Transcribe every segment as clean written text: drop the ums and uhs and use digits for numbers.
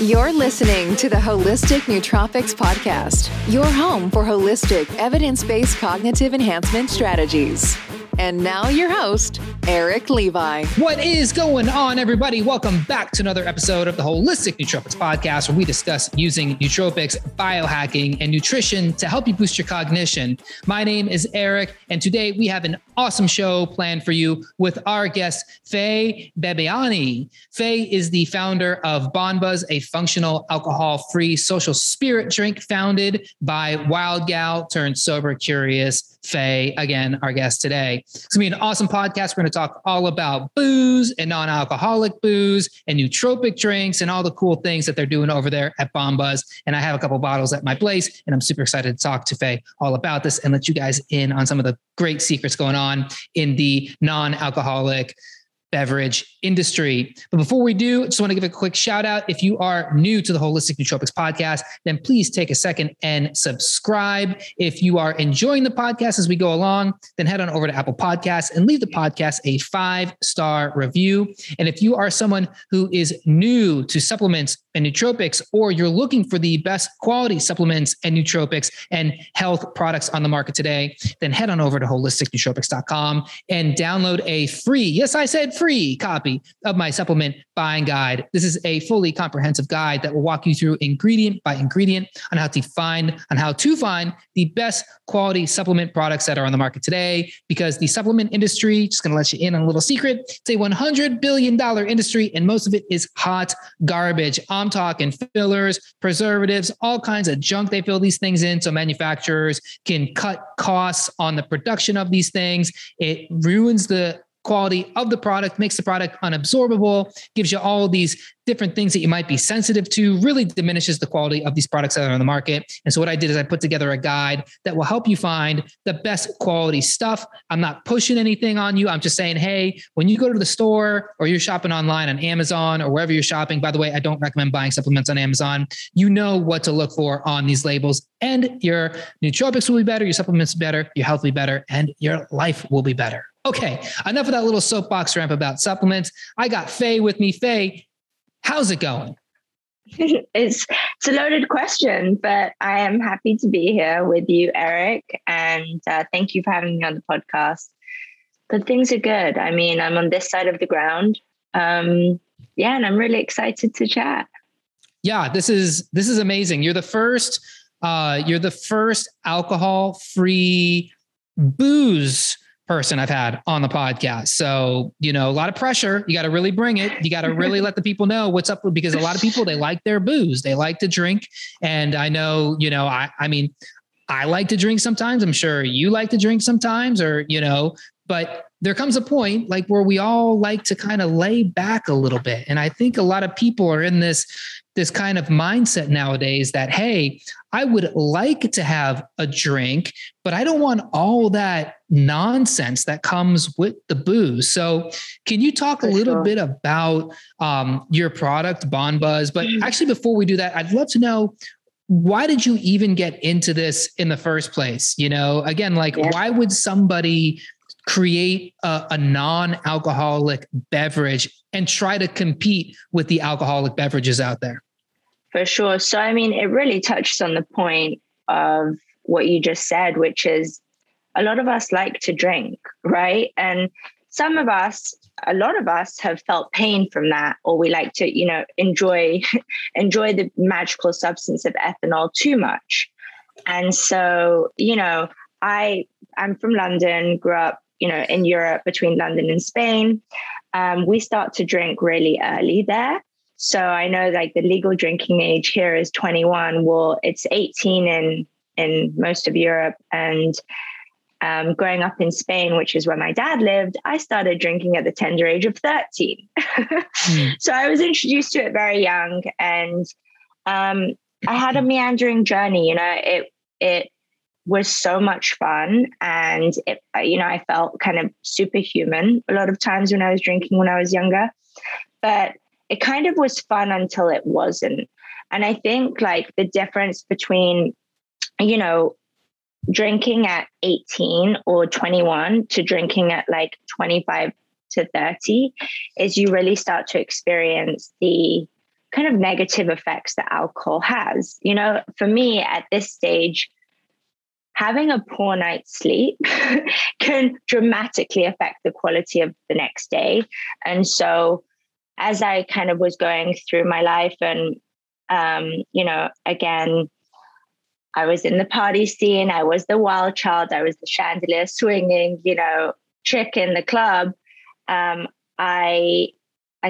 You're listening to the Holistic Nootropics Podcast, your home for holistic, evidence-based cognitive enhancement strategies. And now your host, Eric Levi. What is going on, everybody? Welcome back to another episode of the Holistic Nootropics Podcast, where we discuss using nootropics, biohacking, and nutrition to help you boost your cognition. My name is Eric, and today we have an awesome show planned for you with our guest, Faye Behbehani. Faye is the founder of Bonbuz, a functional, alcohol-free social spirit drink founded by wild gal turned sober curious Faye, again, our guest today. It's going to be an awesome podcast. We're going to talk all about booze and non-alcoholic booze and nootropic drinks and all the cool things that they're doing over there at Bonbuz. And I have a couple bottles at my place, and I'm super excited to talk to Faye all about this and let you guys in on some of the great secrets going on in the non-alcoholic beverage industry. But before we do, I just want to give a quick shout out. If you are new to the Holistic Nootropics Podcast, then please take a second and subscribe. If you are enjoying the podcast as we go along, then head on over to Apple Podcasts and leave the podcast a 5-star review. And if you are someone who is new to supplements and nootropics, or you're looking for the best quality supplements and nootropics and health products on the market today, then head on over to holisticnootropics.com and download a free, yes, I said free copy of my supplement buying guide. This is a fully comprehensive guide that will walk you through ingredient by ingredient on how to find the best quality supplement products that are on the market today, because the supplement industry, just going to let you in on a little secret, it's a $100 billion industry, and most of it is hot garbage. I'm talking fillers, preservatives, all kinds of junk. They fill these things in so manufacturers can cut costs on the production of these things. It ruins the quality of the product, makes the product unabsorbable, gives you all these different things that you might be sensitive to, really diminishes the quality of these products that are on the market. And so what I did is I put together a guide that will help you find the best quality stuff. I'm not pushing anything on you. I'm just saying, hey, when you go to the store or you're shopping online on Amazon or wherever you're shopping, by the way, I don't recommend buying supplements on Amazon. You know what to look for on these labels, and your nootropics will be better, your supplements better, your health will be better, and your life will be better. Okay, enough of that little soapbox rant about supplements. I got Faye with me. Faye, how's it going? It's a loaded question, but I am happy to be here with you, Eric. And thank you for having me on the podcast. But things are good. I mean, I'm on this side of the ground. And I'm really excited to chat. Yeah, this is amazing. You're the first. You're the first alcohol-free booze person I've had on the podcast. So, you know, a lot of pressure. You got to really bring it. You got to really let the people know what's up, because a lot of people, they like their booze. They like to drink. And I know, you know, I mean, I like to drink sometimes. I'm sure you like to drink sometimes, or, you know, but there comes a point like where we all like to kind of lay back a little bit. And I think a lot of people are in this kind of mindset nowadays that, hey, I would like to have a drink, but I don't want all that nonsense that comes with the booze. So can you talk a little bit about your product, Bonbuz? But actually, before we do that, I'd love to know, why did you even get into this in the first place? You know, again, like, why would somebody create a non-alcoholic beverage and try to compete with the alcoholic beverages out there? For sure. So, I mean, it really touches on the point of what you just said, which is a lot of us like to drink, right? And some of us, a lot of us have felt pain from that, or we like to, you know, enjoy the magical substance of ethanol too much. And so, you know, I'm from London, grew up, you know, in Europe between London and Spain. We start to drink really early there. So I know like the legal drinking age here is 21. Well, it's 18 in most of Europe. And growing up in Spain, which is where my dad lived, I started drinking at the tender age of 13. So I was introduced to it very young. And I had a meandering journey. You know, it was so much fun. And, it, you know, I felt kind of superhuman a lot of times when I was drinking when I was younger. But it kind of was fun until it wasn't. And I think like the difference between, you know, drinking at 18 or 21 to drinking at like 25 to 30 is you really start to experience the kind kind of negative effects that alcohol has. You know, for me at this stage, having a poor night's sleep can dramatically affect the quality of the next day. And so as I kind of was going through my life and, you know, again, I was in the party scene. I was the wild child. I was the chandelier swinging, you know, chick in the club. I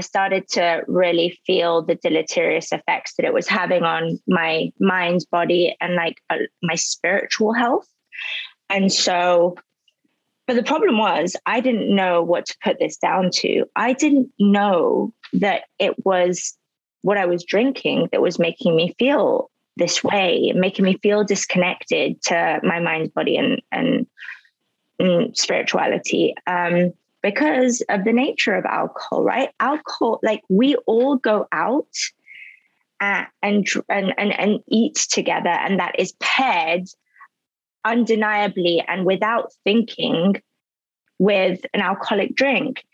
started to really feel the deleterious effects that it was having on my mind's body and like my spiritual health. And so, but the problem was I didn't know what to put this down to. I didn't know that it was what I was drinking that was making me feel this way, making me feel disconnected to my mind, body, and spirituality. Because of the nature of alcohol, right? Alcohol, like we all go out and eat together, and that is paired undeniably and without thinking with an alcoholic drink.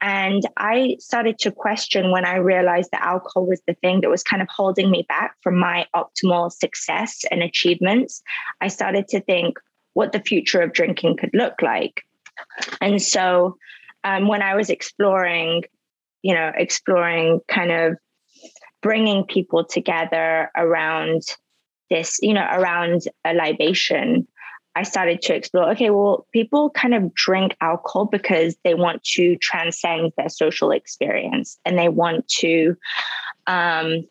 And I started to question when I realized that alcohol was the thing that was kind of holding me back from my optimal success and achievements. I started to think what the future of drinking could look like. And so, when I was exploring kind of bringing people together around this, you know, around a libation, I started to explore, okay, well, people kind of drink alcohol because they want to transcend their social experience and they want to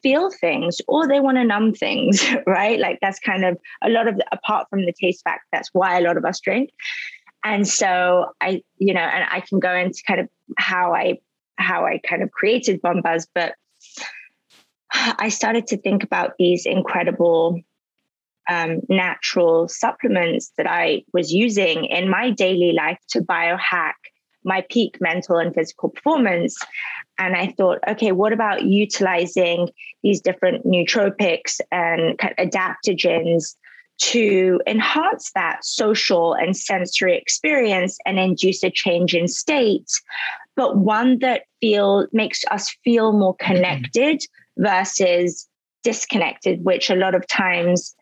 feel things, or they want to numb things, right? Like that's kind of a lot of, apart from the taste factor, that's why a lot of us drink. And so I, you know, and I can go into kind of how I kind of created Bonbuz, but I started to think about these incredible natural supplements that I was using in my daily life to biohack my peak mental and physical performance. And I thought, okay, what about utilizing these different nootropics and adaptogens to enhance that social and sensory experience and induce a change in state, but one that makes us feel more connected versus disconnected, which a lot of times,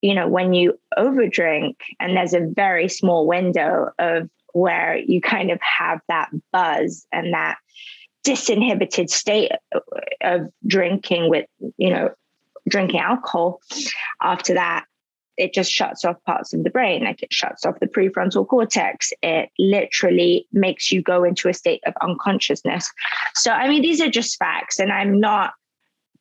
you know, when you overdrink and there's a very small window of where you kind of have that buzz and that disinhibited state of drinking with, you know, drinking alcohol. After that, it just shuts off parts of the brain. Like it shuts off the prefrontal cortex. It literally makes you go into a state of unconsciousness. So, I mean, these are just facts, and I'm not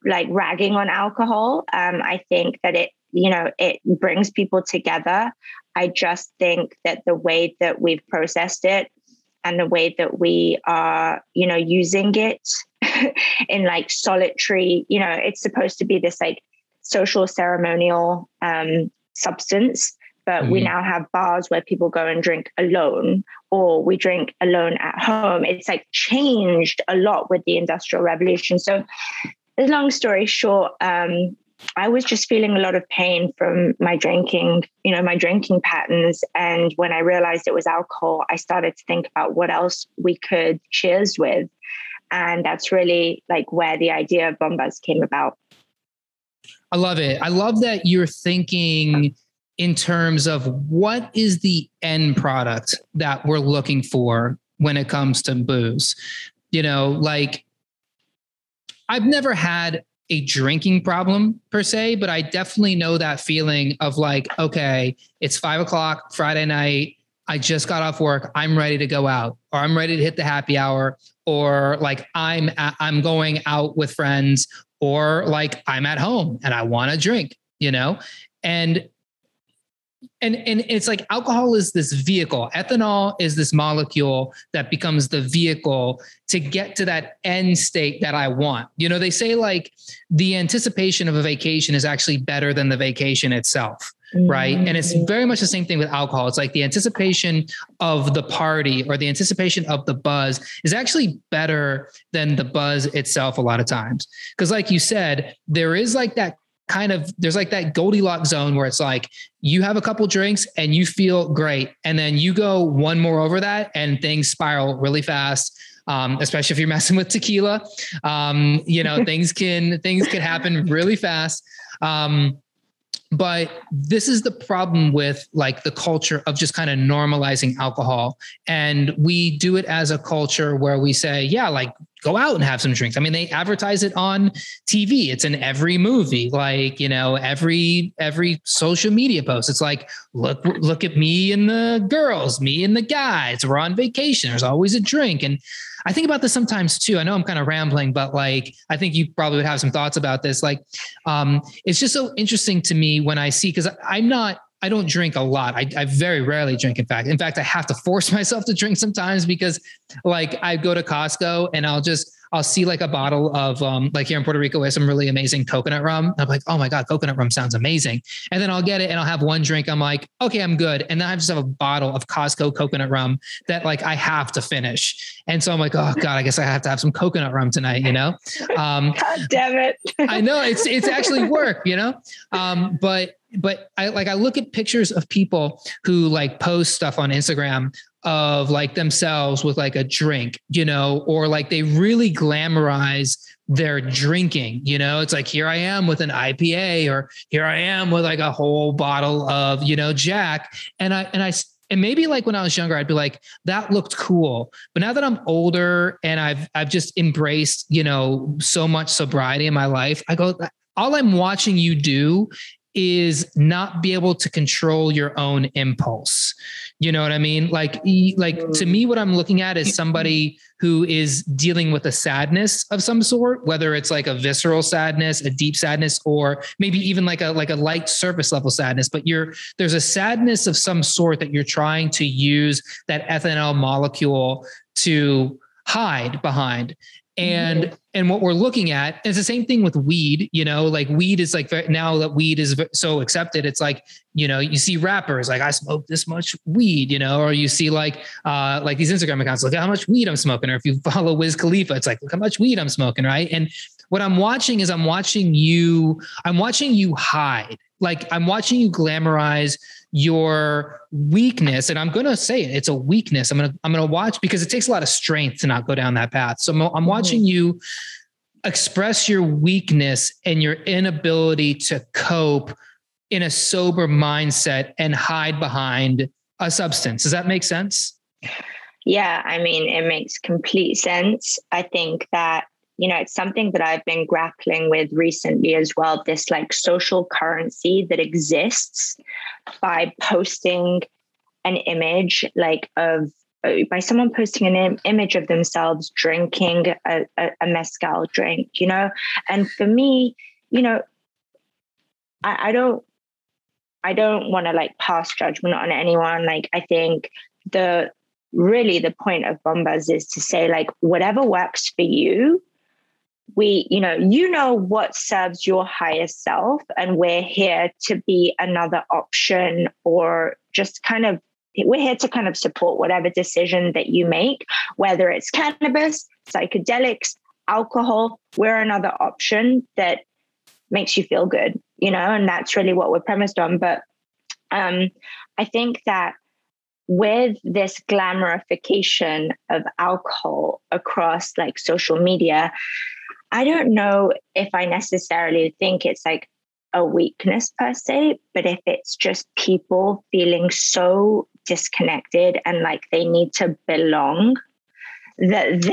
like ragging on alcohol. I think that it, you know, it brings people together. I just think that the way that we've processed it and the way that we are, you know, using it in like solitary, you know, it's supposed to be this like social ceremonial substance, but we now have bars where people go and drink alone, or we drink alone at home. It's like changed a lot with the Industrial Revolution. So long story short, I was just feeling a lot of pain from my drinking, you know, my drinking patterns. And when I realized it was alcohol, I started to think about what else we could cheers with. And that's really like where the idea of Bonbuz came about. I love it. I love that you're thinking in terms of what is the end product that we're looking for when it comes to booze. You know, like I've never had a drinking problem per se, but I definitely know that feeling of like, okay, it's 5:00 Friday night. I just got off work. I'm ready to go out, or I'm ready to hit the happy hour, or like I'm going out with friends, or like I'm at home and I want to drink, you know? And it's like alcohol is this vehicle. Ethanol is this molecule that becomes the vehicle to get to that end state that I want. You know, they say like the anticipation of a vacation is actually better than the vacation itself. Right. And it's very much the same thing with alcohol. It's like the anticipation of the party or the anticipation of the buzz is actually better than the buzz itself a lot of times. Because like you said, there is like that kind of, there's like that Goldilocks zone where it's like you have a couple drinks and you feel great. And then you go one more over that and things spiral really fast. especially if you're messing with tequila. Things can happen really fast. But this is the problem with like the culture of just kind of normalizing alcohol. And we do it as a culture where we say, yeah, like go out and have some drinks. I mean, they advertise it on TV. It's in every movie, like, you know, every social media post. It's like, look at me and the girls, me and the guys, we're on vacation. There's always a drink. And I think about this sometimes too. I know I'm kind of rambling, but like, I think you probably would have some thoughts about this. Like, it's just so interesting to me when I see, cause I don't drink a lot. I very rarely drink. In fact, I have to force myself to drink sometimes because like I go to Costco and I'll see like a bottle of like here in Puerto Rico, we have some really amazing coconut rum. I'm like, oh my God, coconut rum sounds amazing. And then I'll get it and I'll have one drink. I'm like, okay, I'm good. And then I just have a bottle of Costco coconut rum that like I have to finish. And so I'm like, oh God, I guess I have to have some coconut rum tonight, you know? God damn it. I know it's actually work, you know? But I look at pictures of people who like post stuff on Instagram of like themselves with like a drink, you know, or like they really glamorize their drinking, you know, it's like, here I am with an IPA or here I am with like a whole bottle of, you know, Jack. And maybe like when I was younger, I'd be like, that looked cool. But now that I'm older and I've just embraced, you know, so much sobriety in my life, I go, all I'm watching you do is not be able to control your own impulse. You know what I mean? Like to me, what I'm looking at is somebody who is dealing with a sadness of some sort, whether it's like a visceral sadness, a deep sadness, or maybe even like a light surface level sadness, but there's a sadness of some sort that you're trying to use that ethanol molecule to hide behind. And what we're looking at is the same thing with weed, you know, like weed is like, now that weed is so accepted, it's like, you know, you see rappers, like I smoke this much weed, you know, or you see like these Instagram accounts, look how much weed I'm smoking. Or if you follow Wiz Khalifa, it's like, look how much weed I'm smoking. Right. And what I'm watching is I'm watching you hide. Like I'm watching you glamorize your weakness. And I'm going to say it's a weakness. I'm going to watch because it takes a lot of strength to not go down that path. So I'm watching you express your weakness and your inability to cope in a sober mindset and hide behind a substance. Does that make sense? Yeah. I mean, it makes complete sense. I think that, you know, it's something that I've been grappling with recently as well, this like social currency that exists by posting an image by someone posting an image of themselves drinking a mezcal drink, you know? And for me, you know, I don't want to like pass judgment on anyone. Like, I think the point of Bonbuz is to say like, whatever works for you, you know what serves your higher self, and we're here to be another option, or just kind of, we're here to kind of support whatever decision that you make, whether it's cannabis, psychedelics, alcohol, we're another option that makes you feel good, you know, and that's really what we're premised on. But I think that with this glamorification of alcohol across like social media, I don't know if I necessarily think it's like a weakness per se, but if it's just people feeling so disconnected and like they need to belong, that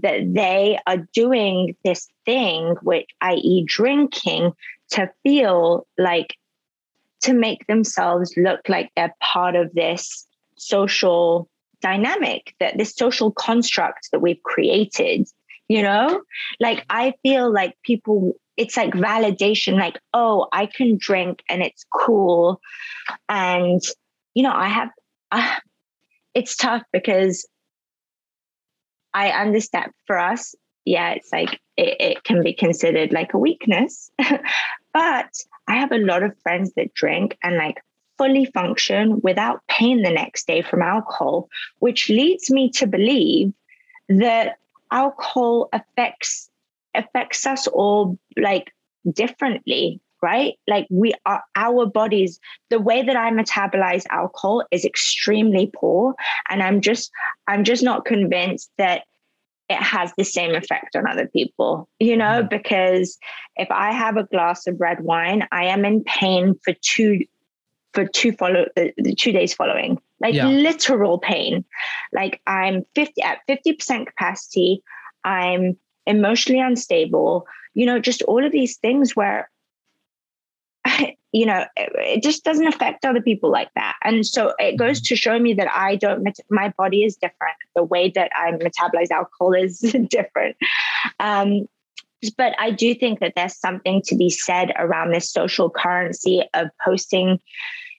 they are doing this thing, which i.e. drinking, to feel like, to make themselves look like they're part of this social dynamic, that this social construct that we've created. You know, like I feel like people, it's like validation, like, oh, I can drink and it's cool. And, you know, it's tough because I understand for us, yeah, it's like it can be considered like a weakness. But I have a lot of friends that drink and like fully function without pain the next day from alcohol, which leads me to believe that alcohol affects us all like differently, right? Like we are, our bodies, the way that I metabolize alcohol is extremely poor. And I'm just not convinced that it has the same effect on other people, you know, because if I have a glass of red wine, I am in pain for two days following, like literal pain. Like I'm at 50% capacity. I'm emotionally unstable, you know, just all of these things where, you know, it just doesn't affect other people like that. And so it goes to show me that I don't, my body is different. The way that I metabolize alcohol is different. But I do think that there's something to be said around this social currency of posting,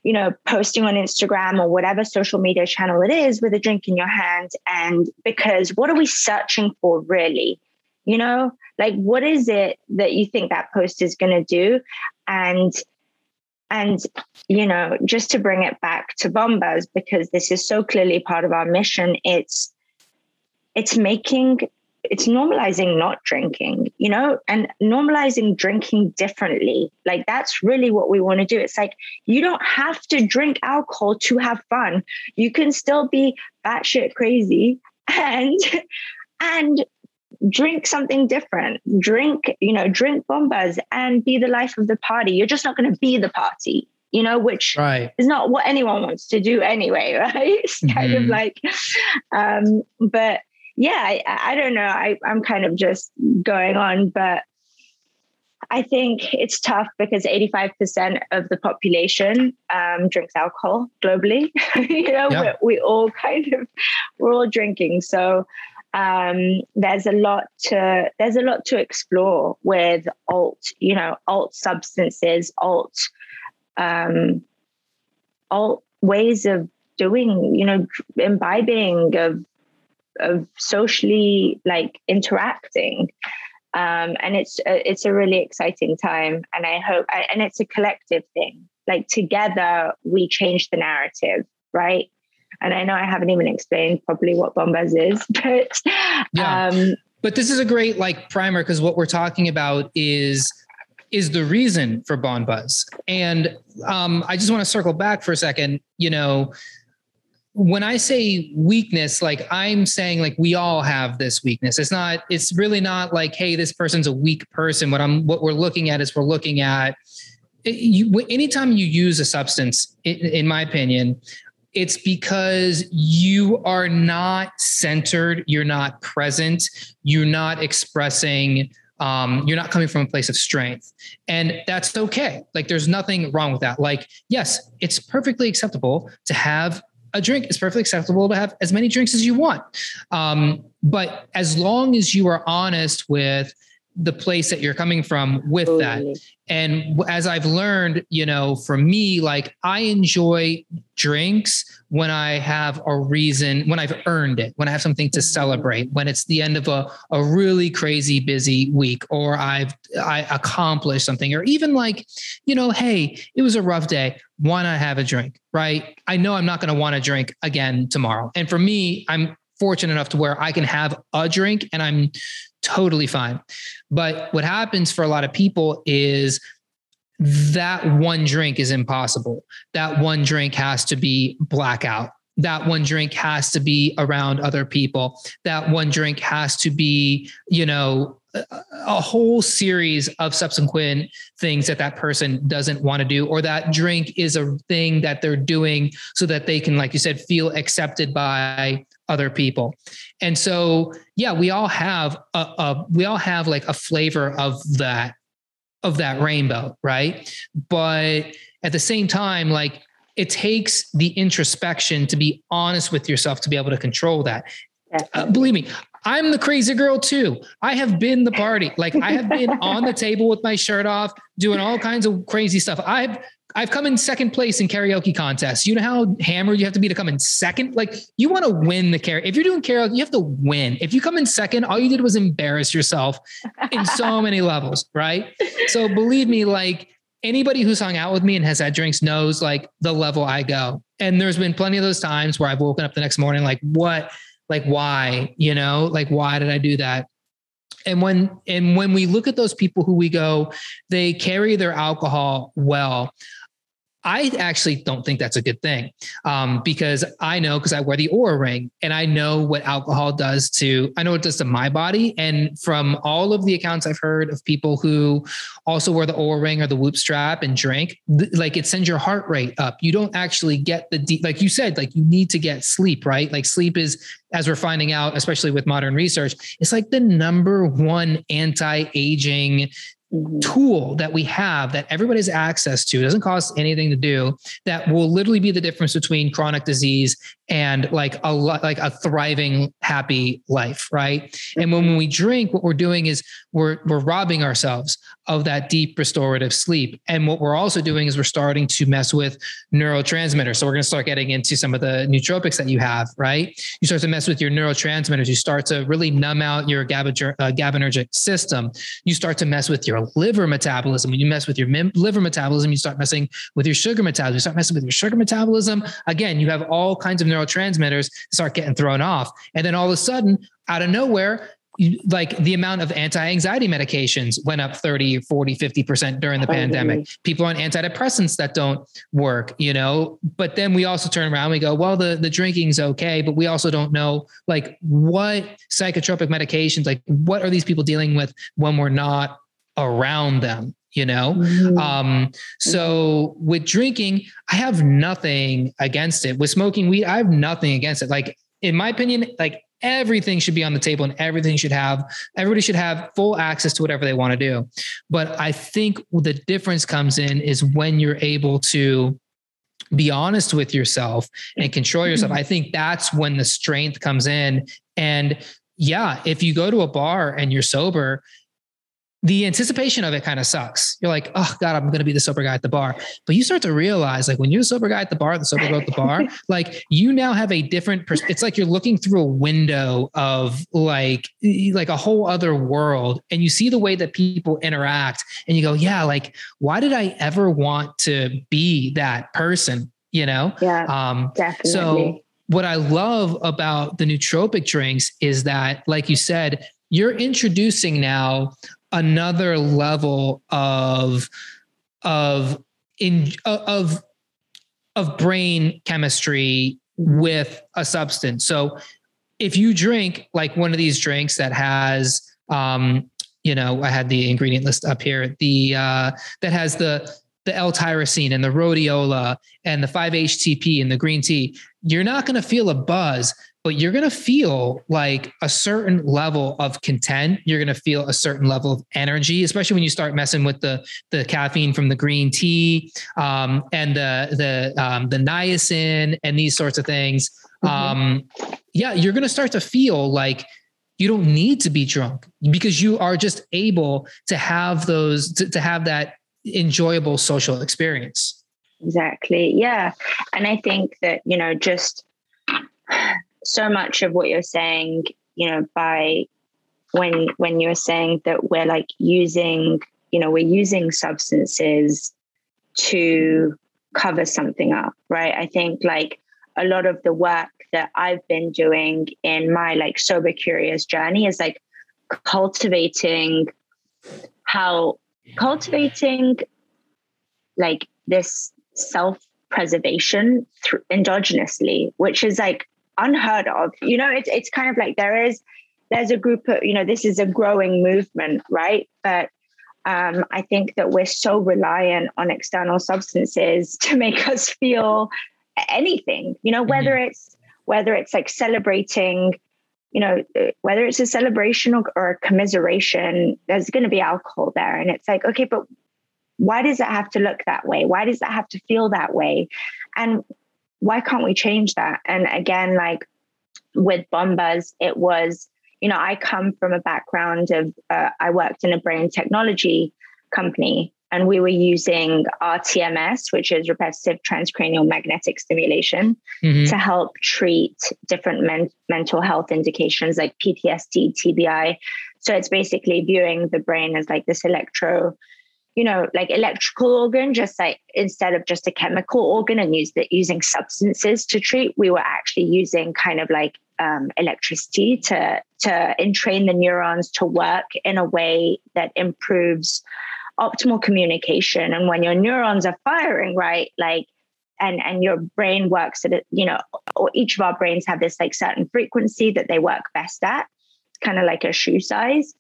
you know, posting on Instagram or whatever social media channel it is with a drink in your hand. And because what are we searching for really? You know, like, what is it that you think that post is going to do? And, you know, just to bring it back to Bonbuz, because this is so clearly part of our mission, it's normalizing not drinking, you know, and normalizing drinking differently. Like, that's really what we want to do. It's like, you don't have to drink alcohol to have fun. You can still be batshit crazy and drink something different, drink Bonbuz and be the life of the party. You're just not going to be the party, you know, which is not what anyone wants to do anyway. Right. It's kind of like, but yeah, I don't know. I'm kind of just going on, but I think it's tough because 85% of the population drinks alcohol globally. You know, we're all drinking. So, there's a lot to explore with alt substances, alt ways of doing, you know, imbibing of socially, like, interacting. And it's a really exciting time. And I hope, and it's a collective thing, like together we change the narrative. Right. And I know I haven't even explained probably what Bonbuz is, but but this is a great, like, primer, because what we're talking about is the reason for Bonbuz. And I just want to circle back for a second. You know, when I say weakness, like, I'm saying, like, we all have this weakness. It's really not like, hey, this person's a weak person. What we're looking at is anytime you use a substance, in my opinion, it's because you are not centered. You're not present. You're not expressing, you're not coming from a place of strength, and that's okay. Like, there's nothing wrong with that. Like, yes, it's perfectly acceptable to have a drink. It's perfectly acceptable to have as many drinks as you want. But as long as you are honest with the place that you're coming from with that. And as I've learned, you know, for me, like, I enjoy drinks when I have a reason, when I've earned it, when I have something to celebrate, when it's the end of a really crazy busy week, or I accomplished something, or even, like, you know, hey, it was a rough day. Why not have a drink? Right. I know I'm not going to want to drink again tomorrow. And for me, I'm fortunate enough to where I can have a drink and I'm totally fine. But what happens for a lot of people is that one drink is impossible. That one drink has to be blackout. That one drink has to be around other people. That one drink has to be, you know, a whole series of subsequent things that person doesn't want to do, or that drink is a thing that they're doing so that they can, like you said, feel accepted by other people. And so, yeah, we all have like a flavor of that rainbow. Right. But at the same time, like, it takes the introspection to be honest with yourself, to be able to control that. Believe me, I'm the crazy girl too. I have been the party. Like, I have been on the table with my shirt off, doing all kinds of crazy stuff. I've come in second place in karaoke contests. You know how hammered you have to be to come in second? Like, you want to win the karaoke. If you're doing karaoke, you have to win. If you come in second, all you did was embarrass yourself in so many levels. Right. So believe me, like, anybody who's hung out with me and has had drinks knows, like, the level I go. And there's been plenty of those times where I've woken up the next morning, like, what? Like, why, you know, like, why did I do that? And when we look at those people who we go, they carry their alcohol well. I actually don't think that's a good thing, because I know, because I wear the Oura ring and I know what alcohol does to, I know what it does to my body. And from all of the accounts I've heard of people who also wear the Oura ring or the Whoop strap and drink, like it sends your heart rate up. You don't actually get the deep, like you said, like you need to get sleep, right? Like sleep is, as we're finding out, especially with modern research, it's like the number one anti-aging tool that we have that everybody has access to. It doesn't cost anything to do, that will literally be the difference between chronic disease and like a thriving, happy life. Right. And when we drink, what we're doing is we're robbing ourselves of that deep restorative sleep. And what we're also doing is we're starting to mess with neurotransmitters. So we're going to start getting into some of the nootropics that you have, right? You start to mess with your neurotransmitters. You start to really numb out your GABAergic system. You start to mess with your liver metabolism. When you mess with your liver metabolism, you start messing with your sugar metabolism. You start messing with your sugar metabolism. Again, you have all kinds of neurotransmitters start getting thrown off. And then all of a sudden, out of nowhere, like the amount of anti-anxiety medications went up 30, 40, 50% during the pandemic. People on antidepressants that don't work, you know, but then we also turn around, we go, well, the drinking's okay, but we also don't know like what psychotropic medications, like what are these people dealing with when we're not around them, you know? Mm-hmm. So with drinking, I have nothing against it. With smoking weed, I have nothing against it. Like, in my opinion, like, everything should be on the table and everybody should have full access to whatever they want to do. But I think the difference comes in is when you're able to be honest with yourself and control yourself. I think that's when the strength comes in. And yeah, if you go to a bar and you're sober, the anticipation of it kind of sucks. You're like, oh God, I'm going to be the sober guy at the bar. But you start to realize, like, when you're the sober guy at the bar, the sober girl at the bar, like you now have a different it's like you're looking through a window of like a whole other world. And you see the way that people interact and you go, yeah, like, why did I ever want to be that person? You know? Yeah, definitely. So what I love about the nootropic drinks is that, like you said, you're introducing now another level of brain chemistry with a substance. So if you drink like one of these drinks that has, you know, I had the ingredient list up here, that has the L-tyrosine and the rhodiola and the 5-HTP and the green tea, you're not going to feel a buzz, but you're going to feel like a certain level of content. You're going to feel a certain level of energy, especially when you start messing with the caffeine from the green tea, and the niacin and these sorts of things. Mm-hmm. Yeah. You're going to start to feel like you don't need to be drunk because you are just able to have those, to have that enjoyable social experience. Exactly. Yeah. And I think that, you know, just so much of what you're saying, you know, by when you're saying that we're like using, you know, we're using substances to cover something up, right? I think like a lot of the work that I've been doing in my like sober curious journey is like cultivating like this self-preservation endogenously, which is like unheard of, you know. It's kind of like there's a group of, you know, this is a growing movement, right? But I think that we're so reliant on external substances to make us feel anything, you know, whether it's like celebrating, you know, whether it's a celebration or a commiseration, there's going to be alcohol there. And it's like, okay, but why does it have to look that way? Why does it have to feel that way? And why can't we change that? And again, like with Bonbuz, it was, you know, I come from a background of, I worked in a brain technology company and we were using RTMS, which is repetitive transcranial magnetic stimulation, to help treat different mental health indications like PTSD, TBI. So it's basically viewing the brain as like this you know, like electrical organ, just like instead of just a chemical organ and using substances to treat, we were actually using kind of like electricity to entrain the neurons to work in a way that improves optimal communication. And when your neurons are firing, right, like, and your brain works at, you know, or each of our brains have this like certain frequency that they work best at, kind of like a shoe size.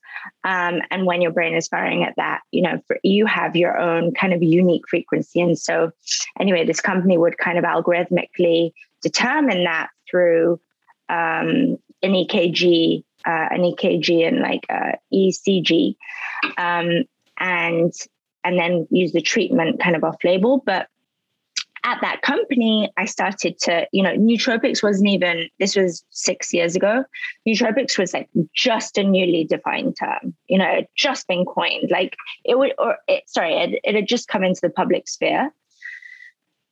And when your brain is firing at that, you know, you have your own kind of unique frequency. And so anyway, this company would kind of algorithmically determine that through an EKG and like ECG, and then use the treatment kind of off label. But at that company, I started to, you know, nootropics wasn't even, this was 6 years ago. Nootropics was like just a newly defined term, you know, it had just been coined. Like it had just come into the public sphere.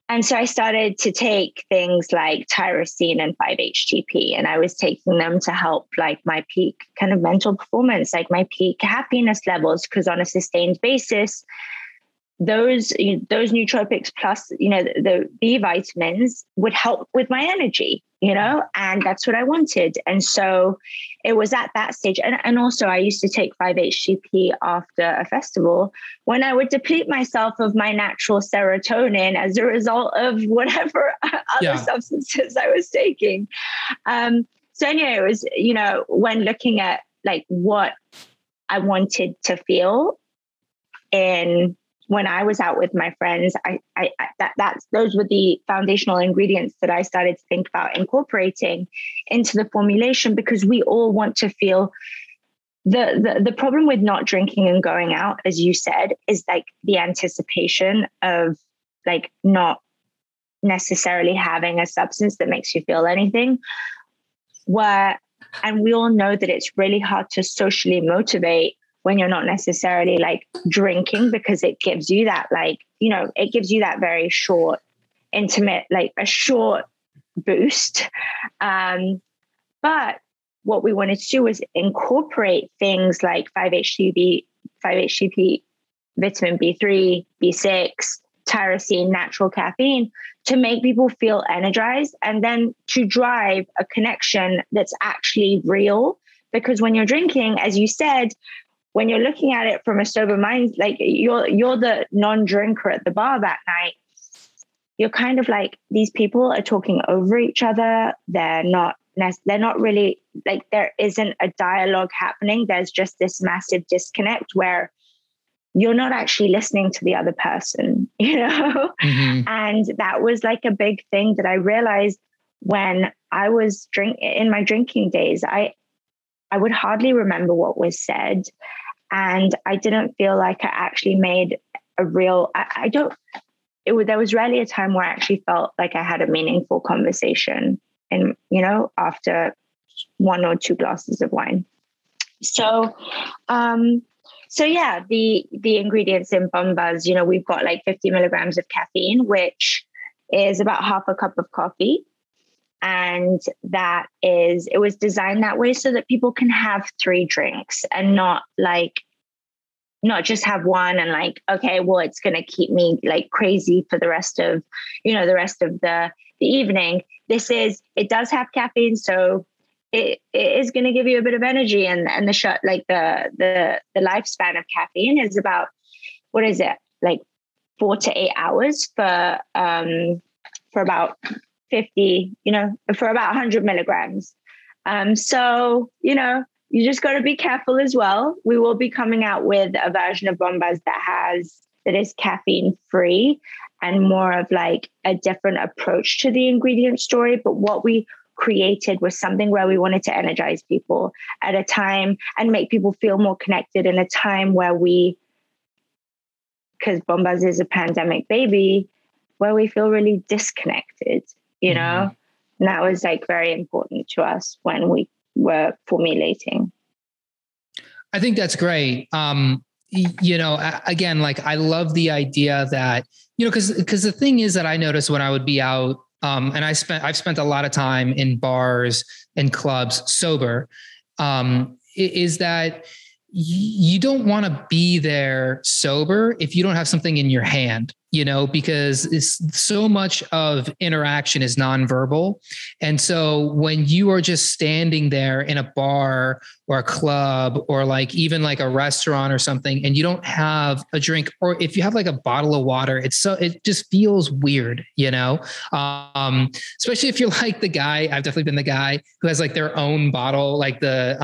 And so I started to take things like tyrosine and 5-HTP, and I was taking them to help like my peak kind of mental performance, like my peak happiness levels, because on a sustained basis, those nootropics plus, you know, the B vitamins would help with my energy, you know, and that's what I wanted. And so it was at that stage. And also I used to take 5-HTP after a festival when I would deplete myself of my natural serotonin as a result of whatever other substances I was taking. So anyway, it was, you know, when looking at like what I wanted to feel in when I was out with my friends, those were the foundational ingredients that I started to think about incorporating into the formulation, because we all want to feel the problem with not drinking and going out, as you said, is like the anticipation of like not necessarily having a substance that makes you feel anything. And we all know that it's really hard to socially motivate when you're not necessarily like drinking, because it gives you that, like, you know, it gives you that very short, intimate, like a short boost. But what we wanted to do was incorporate things like 5-HTP, vitamin B3, B6, tyrosine, natural caffeine to make people feel energized, and then to drive a connection that's actually real. Because when you're drinking, as you said, when you're looking at it from a sober mind, like you're the non-drinker at the bar that night, you're kind of like, these people are talking over each other. They're not really like, there isn't a dialogue happening. There's just this massive disconnect where you're not actually listening to the other person, you know? Mm-hmm. And that was like a big thing that I realized when I was in my drinking days. I would hardly remember what was said. And I didn't feel like I actually made a real, there was rarely a time where I actually felt like I had a meaningful conversation, and, you know, after one or two glasses of wine. So yeah, the ingredients in Bonbuz, you know, we've got like 50 milligrams of caffeine, which is about half a cup of coffee. And it was designed that way so that people can have 3 drinks and not just have one and like, okay, well, it's going to keep me like crazy for the rest of, you know, the rest of the evening. It does have caffeine. So it is going to give you a bit of energy. And the lifespan of caffeine is about, what is it? Like 4 to 8 hours for about 50, you know, for about 100 milligrams. So, you know, you just got to be careful as well. We will be coming out with a version of Bonbuz that is caffeine free and more of like a different approach to the ingredient story. But what we created was something where we wanted to energize people at a time and make people feel more connected in a time where because Bonbuz is a pandemic baby, where we feel really disconnected, you know, and that was like very important to us when we were formulating. I think that's great. You know, again, like I love the idea that, you know, because the thing is that I noticed when I would be out, and I've spent a lot of time in bars and clubs sober, is that you don't want to be there sober if you don't have something in your hand. you know, because it's so much of interaction is nonverbal. And so when you are just standing there in a bar or a club or like even like a restaurant or something, and you don't have a drink, or if you have like a bottle of water, it just feels weird, you know, especially if you're like the guy, I've definitely been the guy who has like their own bottle, like the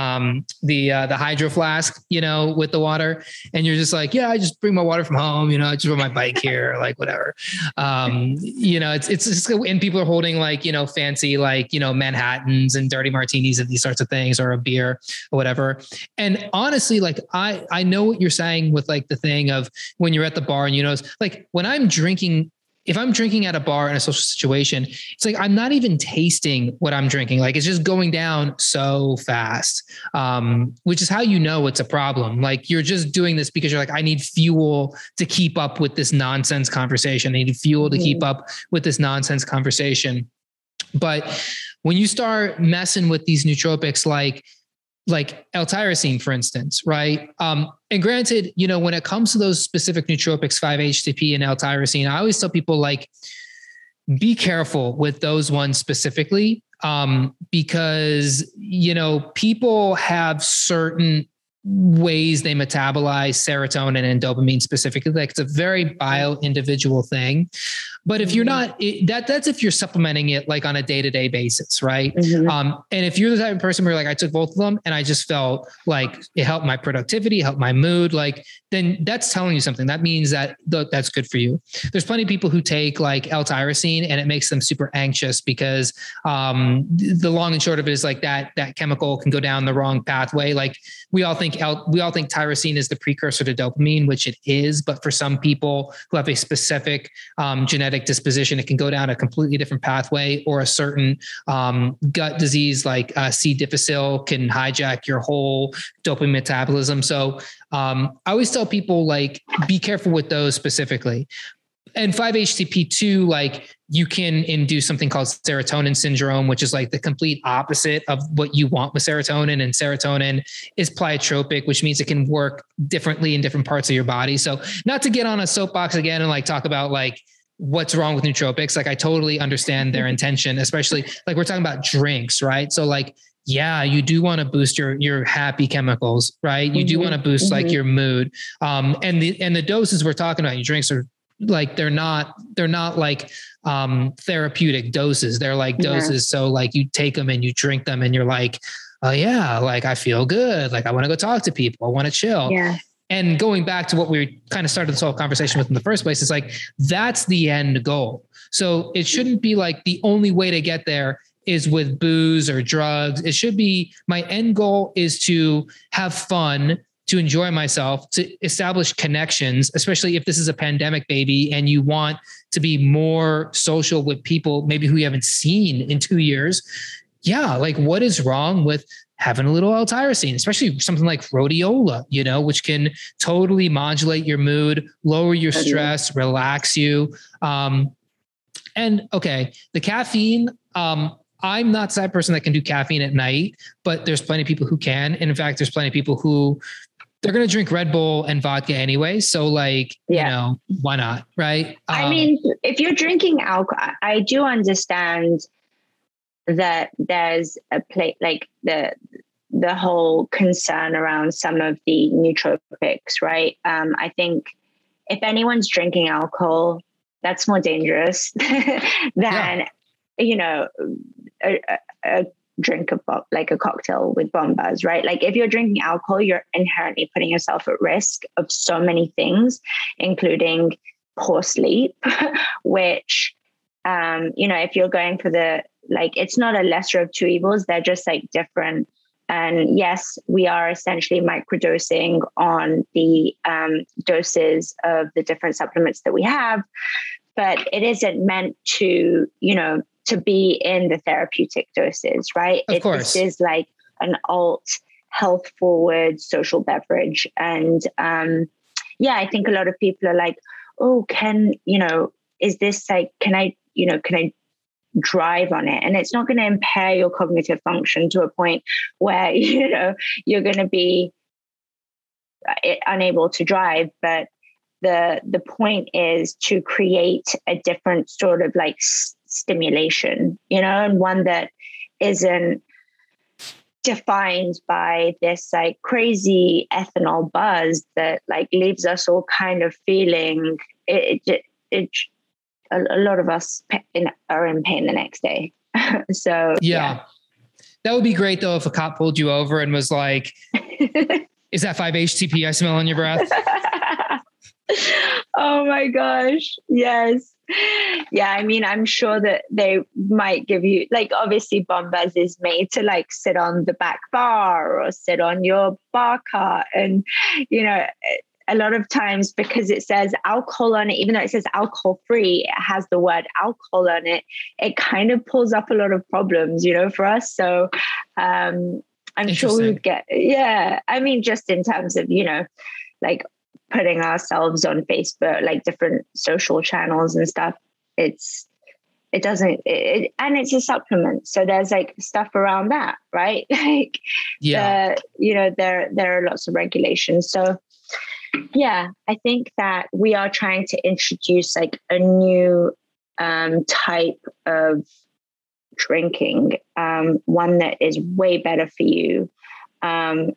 hydro flask, you know, with the water. And you're just like, yeah, I just bring my water from home. You know, I just rode my bike here, like whatever. You know, it's just, and people are holding like, you know, fancy, like, you know, Manhattans and dirty martinis and these sorts of things, or a beer or whatever. And honestly, like, I know what you're saying with like the thing of when you're at the bar and, you know, like when I'm drinking, if I'm drinking at a bar in a social situation, it's like, I'm not even tasting what I'm drinking. Like it's just going down so fast, which is how, you know, it's a problem. Like you're just doing this because you're like, I need fuel to keep up with this nonsense conversation. I need fuel to keep up with this nonsense conversation. But when you start messing with these nootropics, like L-tyrosine, for instance, right? And granted, you know, when it comes to those specific nootropics, 5-HTP and L-tyrosine, I always tell people like, be careful with those ones specifically, because, you know, people have certain ways they metabolize serotonin and dopamine specifically. Like it's a very bio individual thing, but if you're not, that's if you're supplementing it like on a day-to-day basis. Right. Mm-hmm. And if you're the type of person where like, I took both of them and I just felt like it helped my productivity, helped my mood, like then that's telling you something. That means that that's good for you. There's plenty of people who take like L-tyrosine and it makes them super anxious because, the long and short of it is like that chemical can go down the wrong pathway. Like we all think tyrosine is the precursor to dopamine, which it is, but for some people who have a specific genetic disposition, it can go down a completely different pathway, or a certain gut disease like C. difficile can hijack your whole dopamine metabolism. So I always tell people like, be careful with those specifically. And 5-HTP2, like you can induce something called serotonin syndrome, which is like the complete opposite of what you want with serotonin. And serotonin is pleiotropic, which means it can work differently in different parts of your body. So not to get on a soapbox again and like talk about like what's wrong with nootropics. Like I totally understand their intention, especially like we're talking about drinks, right? So like, yeah, you do want to boost your happy chemicals, right? You do want to boost like your mood. And the doses we're talking about, your drinks are like, they're not like, therapeutic doses. They're like doses. Yeah. So like you take them and you drink them and you're like, oh yeah, like I feel good. Like I want to go talk to people. I want to chill. Yeah. And going back to what we kind of started this whole conversation with in the first place, it's like, that's the end goal. So it shouldn't be like the only way to get there is with booze or drugs. It should be, my end goal is to have fun, to enjoy myself, to establish connections, especially if this is a pandemic, baby, and you want to be more social with people, maybe who you haven't seen in 2 years. Yeah. Like what is wrong with having a little L-tyrosine, especially something like rhodiola, you know, which can totally modulate your mood, lower your stress, relax you. And okay, the caffeine, I'm not the type of person that can do caffeine at night, but there's plenty of people who can. And in fact, there's plenty of people who they're going to drink Red Bull and vodka anyway. So like, you know, why not? Right. I mean, if you're drinking alcohol, I do understand that there's a plate, like the whole concern around some of the nootropics. Right. I think if anyone's drinking alcohol, that's more dangerous than, you know, a drink of like a cocktail with Bonbuz, right? Like if you're drinking alcohol, you're inherently putting yourself at risk of so many things, including poor sleep, which, you know, if you're going for the, like, it's not a lesser of two evils. They're just like different. And yes, we are essentially microdosing on the doses of the different supplements that we have, but it isn't meant to, you know, to be in the therapeutic doses, right? Of course. This is like an alt health forward social beverage. And yeah, I think a lot of people are like, oh, can I drive on it? And it's not going to impair your cognitive function to a point where, you know, you're going to be unable to drive, but the point is to create a different sort of like stimulation, you know, and one that isn't defined by this like crazy ethanol buzz that like leaves us all kind of feeling it a lot of us are in pain the next day. So yeah. That would be great though if a cop pulled you over and was like, is that 5-HTP I smell in your breath? Oh my gosh. Yes. Yeah. I mean, I'm sure that they might give you, like, obviously Bonbuz is made to like sit on the back bar or sit on your bar cart. And, you know, a lot of times because it says alcohol on it, even though it says alcohol free, it has the word alcohol on it. It kind of pulls up a lot of problems, you know, for us. So, I'm sure we would get, yeah. I mean, just in terms of, you know, like putting ourselves on Facebook, like different social channels and stuff, and it's a supplement. So there's like stuff around that, right? Like, yeah, you know, there are lots of regulations. So yeah, I think that we are trying to introduce like a new type of drinking, one that is way better for you. And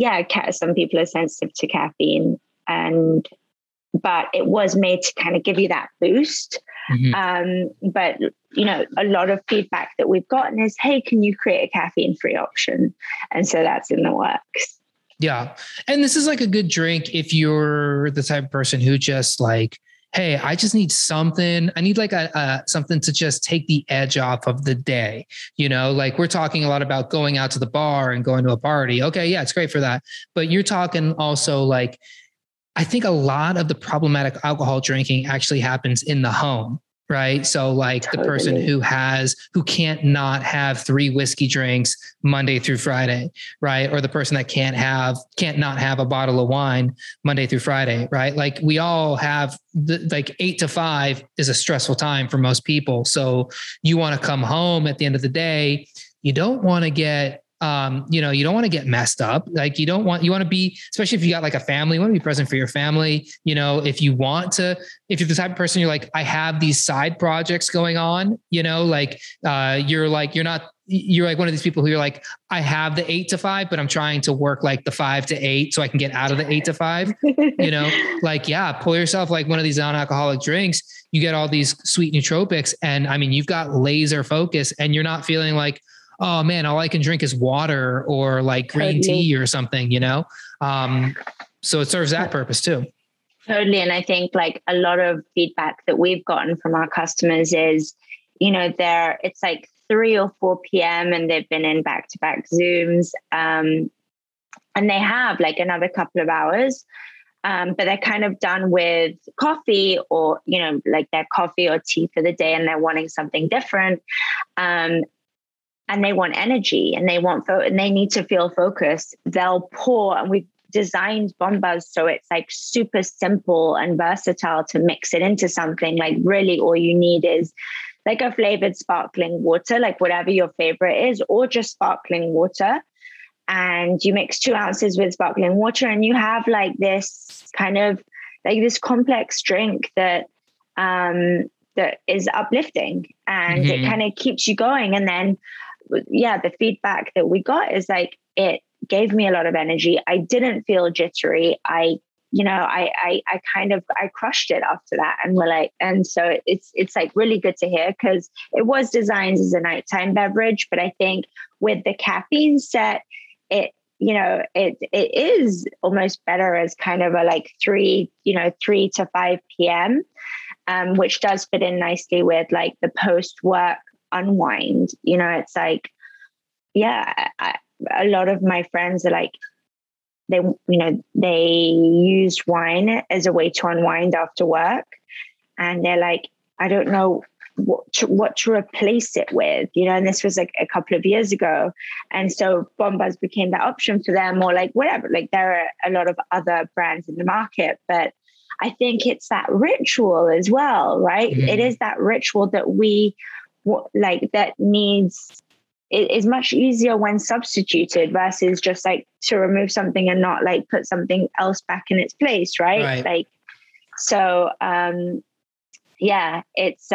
yeah, some people are sensitive to caffeine, but it was made to kind of give you that boost. Mm-hmm. But you know, a lot of feedback that we've gotten is, hey, can you create a caffeine-free option? And so that's in the works. Yeah. And this is like a good drink if you're the type of person who just like, hey, I just need something. I need like something to just take the edge off of the day. You know, like we're talking a lot about going out to the bar and going to a party. Okay. Yeah. It's great for that. But you're talking also like, I think a lot of the problematic alcohol drinking actually happens in the home. Right. So like totally. The person who can't not have 3 whiskey drinks Monday through Friday. Right. Or the person that can't not have a bottle of wine Monday through Friday. Right. Like we all have like 8 to 5 is a stressful time for most people. So you want to come home at the end of the day. You don't want to get, you don't want to get messed up. Like you want to be, especially if you got like a family, you want to be present for your family. You know, if you're the type of person, you're like, I have these side projects going on, you know, like, you're like one of these people who you're like, I have the 8 to 5, but I'm trying to work like the 5 to 8 so I can get out of the 8 to 5, you know, like, yeah, pour yourself like one of these non-alcoholic drinks. You get all these sweet nootropics. And I mean, you've got laser focus and you're not feeling like, oh man, all I can drink is water or like green tea or something, you know? So it serves that purpose too. Totally. And I think like a lot of feedback that we've gotten from our customers is, you know, it's like 3 or 4 PM and they've been in back-to-back Zooms. And they have like another couple of hours, but they're kind of done with coffee or, you know, like their coffee or tea for the day and they're wanting something different. And they want energy and they want and they need to feel focused. They'll pour, and we've designed Bonbuz so it's like super simple and versatile to mix it into something. Like really all you need is like a flavored sparkling water, like whatever your favorite is, or just sparkling water. And you mix 2 ounces with sparkling water and you have like this kind of like this complex drink that, that is uplifting and mm-hmm. It kind of keeps you going. And then, yeah, the feedback that we got is like, it gave me a lot of energy. I didn't feel jittery. I crushed it after that. And we're like, and so it's like really good to hear because it was designed as a nighttime beverage, but I think with the caffeine set, it is almost better as kind of a like 3 to 5 PM, which does fit in nicely with like the post-work unwind. You know, it's like, yeah, a lot of my friends are like, they use wine as a way to unwind after work. And they're like, I don't know what to replace it with, you know, and this was like a couple of years ago. And so Bonbuz became that option for them, or like whatever, like there are a lot of other brands in the market, but I think it's that ritual as well, right? Mm-hmm. It is that ritual that we like that needs, it is much easier when substituted versus just like to remove something and not like put something else back in its place, right? Like, So, yeah, it's,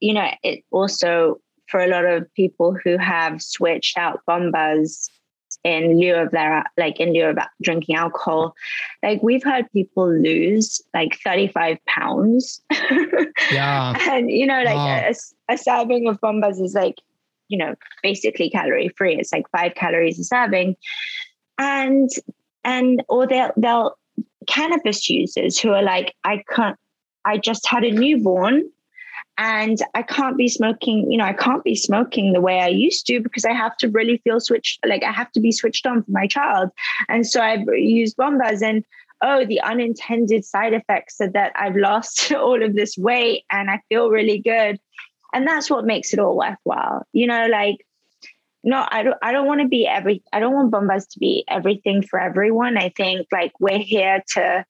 you know, it also for a lot of people who have switched out Bonbuz in lieu of their, like in lieu of drinking alcohol, like we've heard people lose like 35 pounds. Yeah. And you know, like a serving of Bonbuz is like, you know, basically calorie free. It's like 5 calories a serving. And, or they'll cannabis users who are like, I can't, I just had a newborn and I can't be smoking, you know, I can't be smoking the way I used to because I have to really feel switched. Like I have to be switched on for my child. And so I've used Bonbuz and, oh, the unintended side effects are that I've lost all of this weight and I feel really good. And that's what makes it all worthwhile. You know, like, no, I don't want to be I don't want Bonbuz to be everything for everyone. I think like we're here to,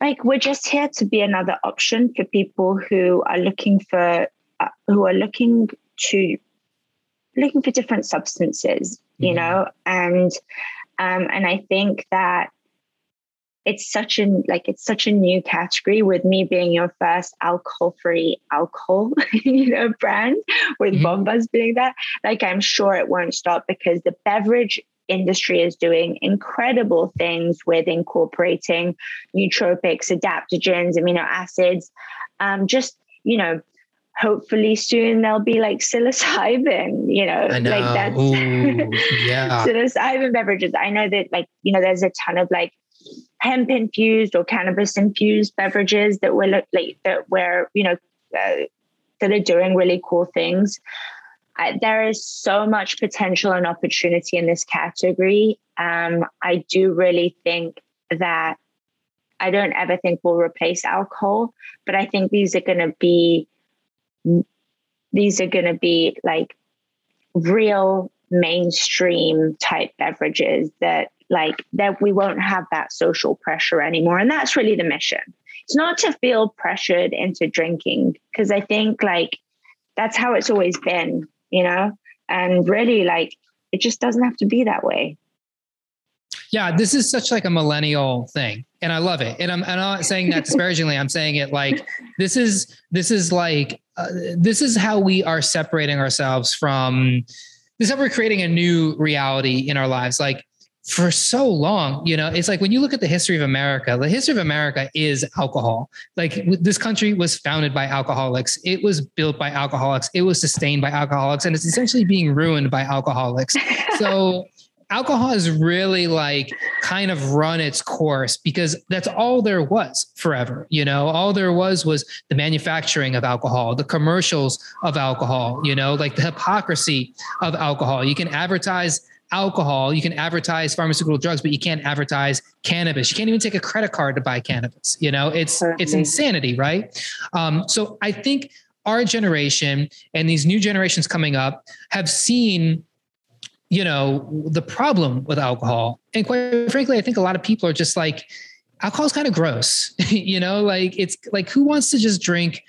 like we're just here to be another option for people who are looking for, looking for different substances, you know? And I think that it's such an, like, it's such a new category with me being your first alcohol-free alcohol, you know, brand with Bonbuz being that, like, I'm sure it won't stop because the beverage industry is doing incredible things with incorporating nootropics, adaptogens, amino acids, just, you know, hopefully soon there'll be like psilocybin, you know, like that's psilocybin beverages. I know that like, you know, there's a ton of like hemp infused or cannabis infused beverages that we're like, that we're, you know, that are doing really cool things. There is so much potential and opportunity in this category. I do really think that I don't ever think we'll replace alcohol, but I think these are going to be like real mainstream type beverages that like that we won't have that social pressure anymore. And that's really the mission. It's not to feel pressured into drinking because I think like that's how it's always been, you know, and really like it just doesn't have to be that way. Yeah, this is such like a millennial thing and I love it. And I'm not saying that disparagingly. I'm saying it like this is like this is how we are separating ourselves from this is how we're creating a new reality in our lives. Like for so long, you know, it's like when you look at the history of America is alcohol. Like this country was founded by alcoholics. It was built by alcoholics. It was sustained by alcoholics. And it's essentially being ruined by alcoholics. So alcohol has really like kind of run its course because that's all there was forever. You know, all there was the manufacturing of alcohol, the commercials of alcohol, you know, like the hypocrisy of alcohol. You can advertise alcohol, you can advertise pharmaceutical drugs, but you can't advertise cannabis. You can't even take a credit card to buy cannabis. You know, it's insanity, right? So I think our generation and these new generations coming up have seen, you know, the problem with alcohol. And quite frankly, I think a lot of people are just like, alcohol's kind of gross, you know, like it's like, who wants to just drink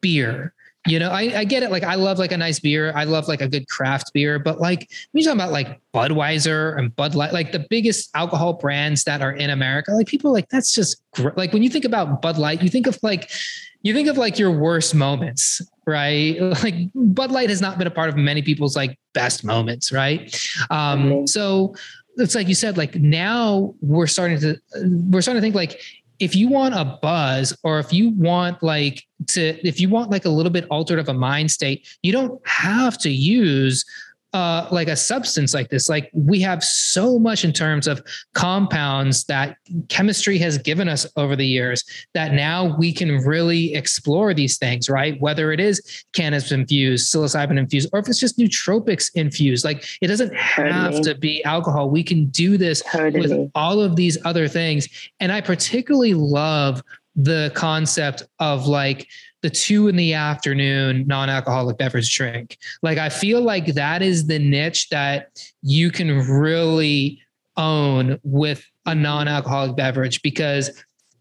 beer? You know, I get it. Like, I love like a nice beer. I love like a good craft beer, but like when you talk about like Budweiser and Bud Light, like the biggest alcohol brands that are in America, like people are like, that's just like, when you think about Bud Light, you think of like your worst moments, right? Like Bud Light has not been a part of many people's like best moments. Right. So it's like you said, like now we're starting to think like, if you want a buzz or if you want like a little bit altered of a mind state, you don't have to use like a substance like this. Like we have so much in terms of compounds that chemistry has given us over the years that now we can really explore these things, right? Whether it is cannabis infused, psilocybin infused, or if it's just nootropics infused, like it doesn't have to be alcohol. We can do this with all of these other things. And I particularly love the concept of like the 2 p.m. non-alcoholic beverage drink. Like, I feel like that is the niche that you can really own with a non-alcoholic beverage, because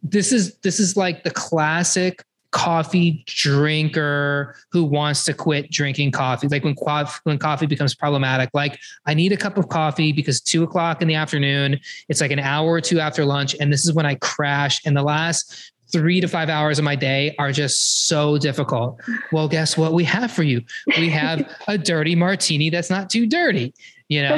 this is like the classic coffee drinker who wants to quit drinking coffee. Like when coffee becomes problematic, like I need a cup of coffee because 2 o'clock in the afternoon, it's like an hour or two after lunch. And this is when I crash. And the last 3 to 5 hours of my day are just so difficult. Well, guess what we have for you? We have a dirty martini that's not too dirty. You know,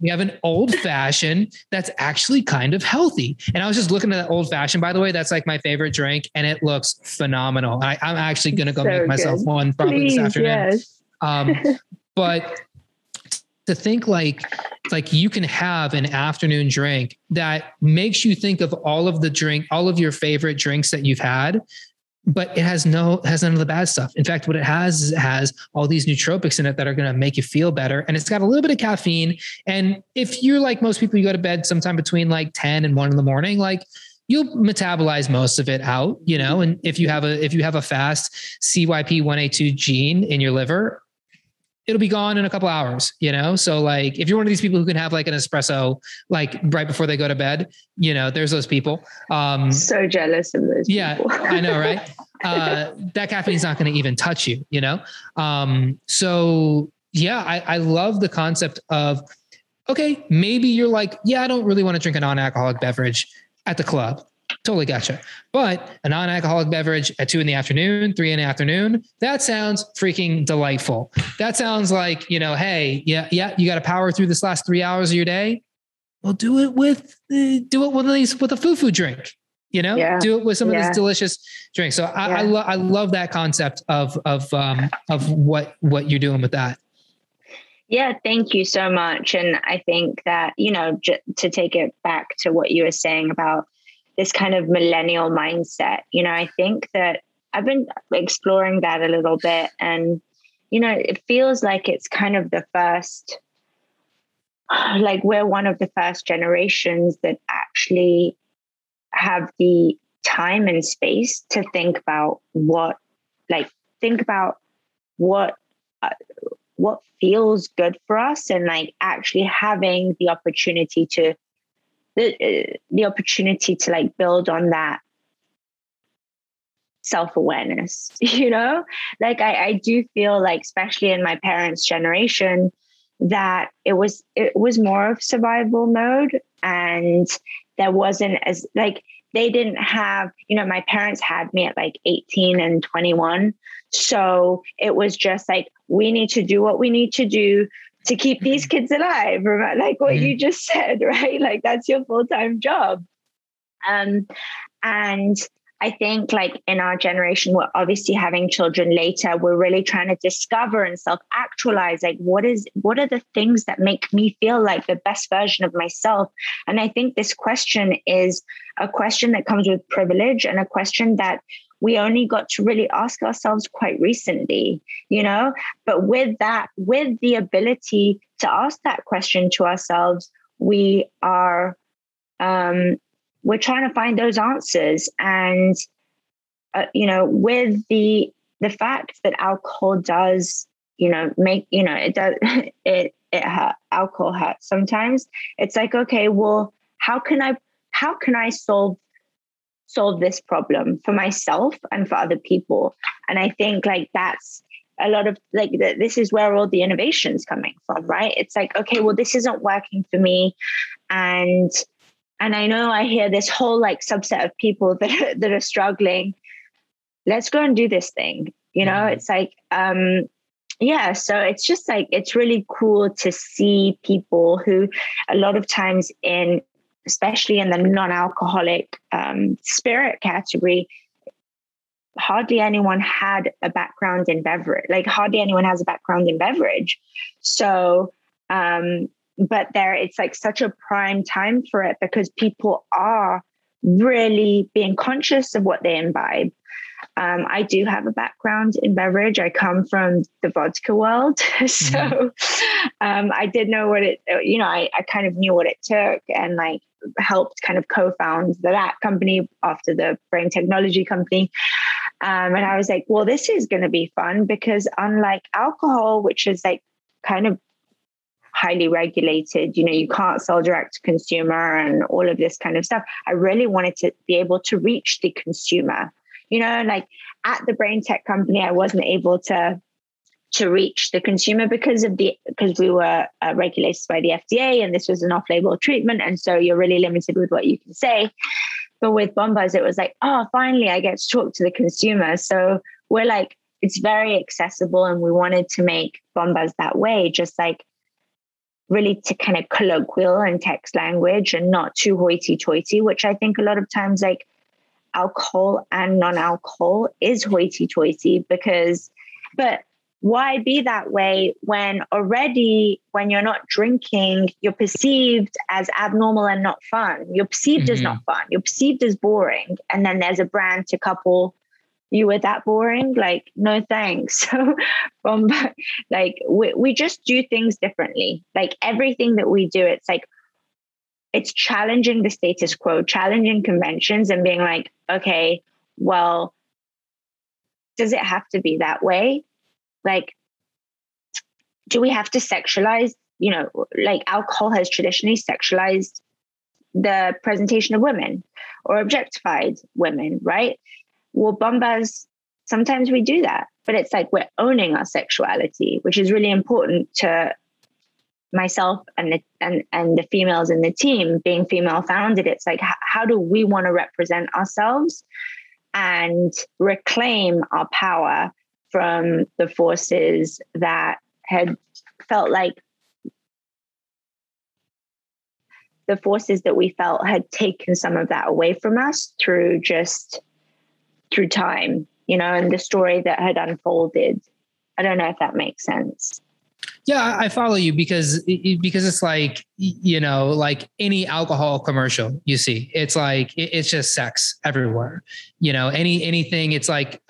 we have an old fashioned that's actually kind of healthy. And I was just looking at that old fashioned, by the way, that's like my favorite drink and it looks phenomenal. I'm actually going to go make myself one probably this afternoon. Yes. But to think like you can have an afternoon drink that makes you think of all of your favorite drinks that you've had, but it has none of the bad stuff. In fact, what it has is it has all these nootropics in it that are going to make you feel better. And it's got a little bit of caffeine. And if you're like most people, you go to bed sometime between like 10 and 1 in the morning, like you'll metabolize most of it out, you know, and if you have a fast CYP1A2 gene in your liver, it'll be gone in a couple hours, you know? So like, if you're one of these people who can have like an espresso, like right before they go to bed, you know, there's those people. So jealous of those people. Yeah, I know, right? That caffeine's not going to even touch you, you know? So yeah, I love the concept of, okay, maybe you're like, yeah, I don't really want to drink a non-alcoholic beverage at the club. Totally gotcha. But a non-alcoholic beverage at 2 in the afternoon, 3 in the afternoon, that sounds freaking delightful. That sounds like, you know, hey, yeah, you got to power through this last 3 hours of your day. Well, do it with a foo-foo drink, you know, do it with some of this delicious drink. So I love that concept of what you're doing with that. Yeah, thank you so much. And I think that, you know, to take it back to what you were saying about this kind of millennial mindset, you know, I think that I've been exploring that a little bit and, you know, it feels like it's kind of the first, like we're one of the first generations that actually have the time and space to think about what feels good for us and like actually having the opportunity to like build on that self-awareness, you know, like I do feel like, especially in my parents' generation, that it was more of survival mode. And there wasn't as like, they didn't have, you know, my parents had me at like 18 and 21. So it was just like, we need to do what we need to do to keep these kids alive, like what you just said, right? Like that's your full-time job. And I think like in our generation, we're obviously having children later. We're really trying to discover and self-actualize, like what are the things that make me feel like the best version of myself? And I think this question is a question that comes with privilege and a question that we only got to really ask ourselves quite recently, you know, but with that, with the ability to ask that question to ourselves, we are, we're trying to find those answers. And, you know, with the fact that alcohol does, you know, make, you know, it does, it hurt, alcohol hurts sometimes. It's like, okay, well, how can I solve this problem for myself and for other people? And I think like that's a lot of like this is where all the innovation's coming from, right? It's like, okay, well, this isn't working for me, and I know I hear this whole like subset of people that are struggling. Let's go and do this thing, you know. Mm-hmm. It's like so it's just like it's really cool to see people who a lot of times especially in the non-alcoholic spirit category, hardly anyone has a background in beverage. So, but there it's like such a prime time for it because people are really being conscious of what they imbibe. I do have a background in beverage. I come from the vodka world. So I did know what it, you know, I kind of knew what it took and like helped kind of co-found that company after the brain technology company. And I was like, well, this is going to be fun because unlike alcohol, which is like kind of highly regulated, you know, you can't sell direct to consumer and all of this kind of stuff, I really wanted to be able to reach the consumer. you know, and like at the brain tech company, I wasn't able to reach the consumer because we were regulated by the FDA, and this was an off-label treatment. And so you're really limited with what you can say. But with Bonbuz, it was like, oh, finally, I get to talk to the consumer. So we're like, it's very accessible. And we wanted to make Bonbuz that way, just like really to kind of colloquial and text language and not too hoity-toity, which I think a lot of times like alcohol and non-alcohol is hoity-toity but why be that way when you're not drinking, you're perceived as abnormal and not fun. You're perceived as not fun. You're perceived as boring. And then there's a brand to couple you with that boring, like, no thanks. So like we just do things differently. Like everything that we do, it's like, it's challenging the status quo, challenging conventions and being like, okay, well, does it have to be that way? Like, do we have to sexualize, you know, like alcohol has traditionally sexualized the presentation of women or objectified women, right? Well, Bonbuz, sometimes we do that, but it's like we're owning our sexuality, which is really important to myself and the females in the team. Being female founded, it's like, how do we want to represent ourselves and reclaim our power from the forces that had felt like the forces that we felt had taken some of that away from us through time, you know, and the story that had unfolded. I don't know if that makes sense. Yeah, I follow you because it's like, you know, like any alcohol commercial you see, it's like, it's just sex everywhere, you know, anything. It's like,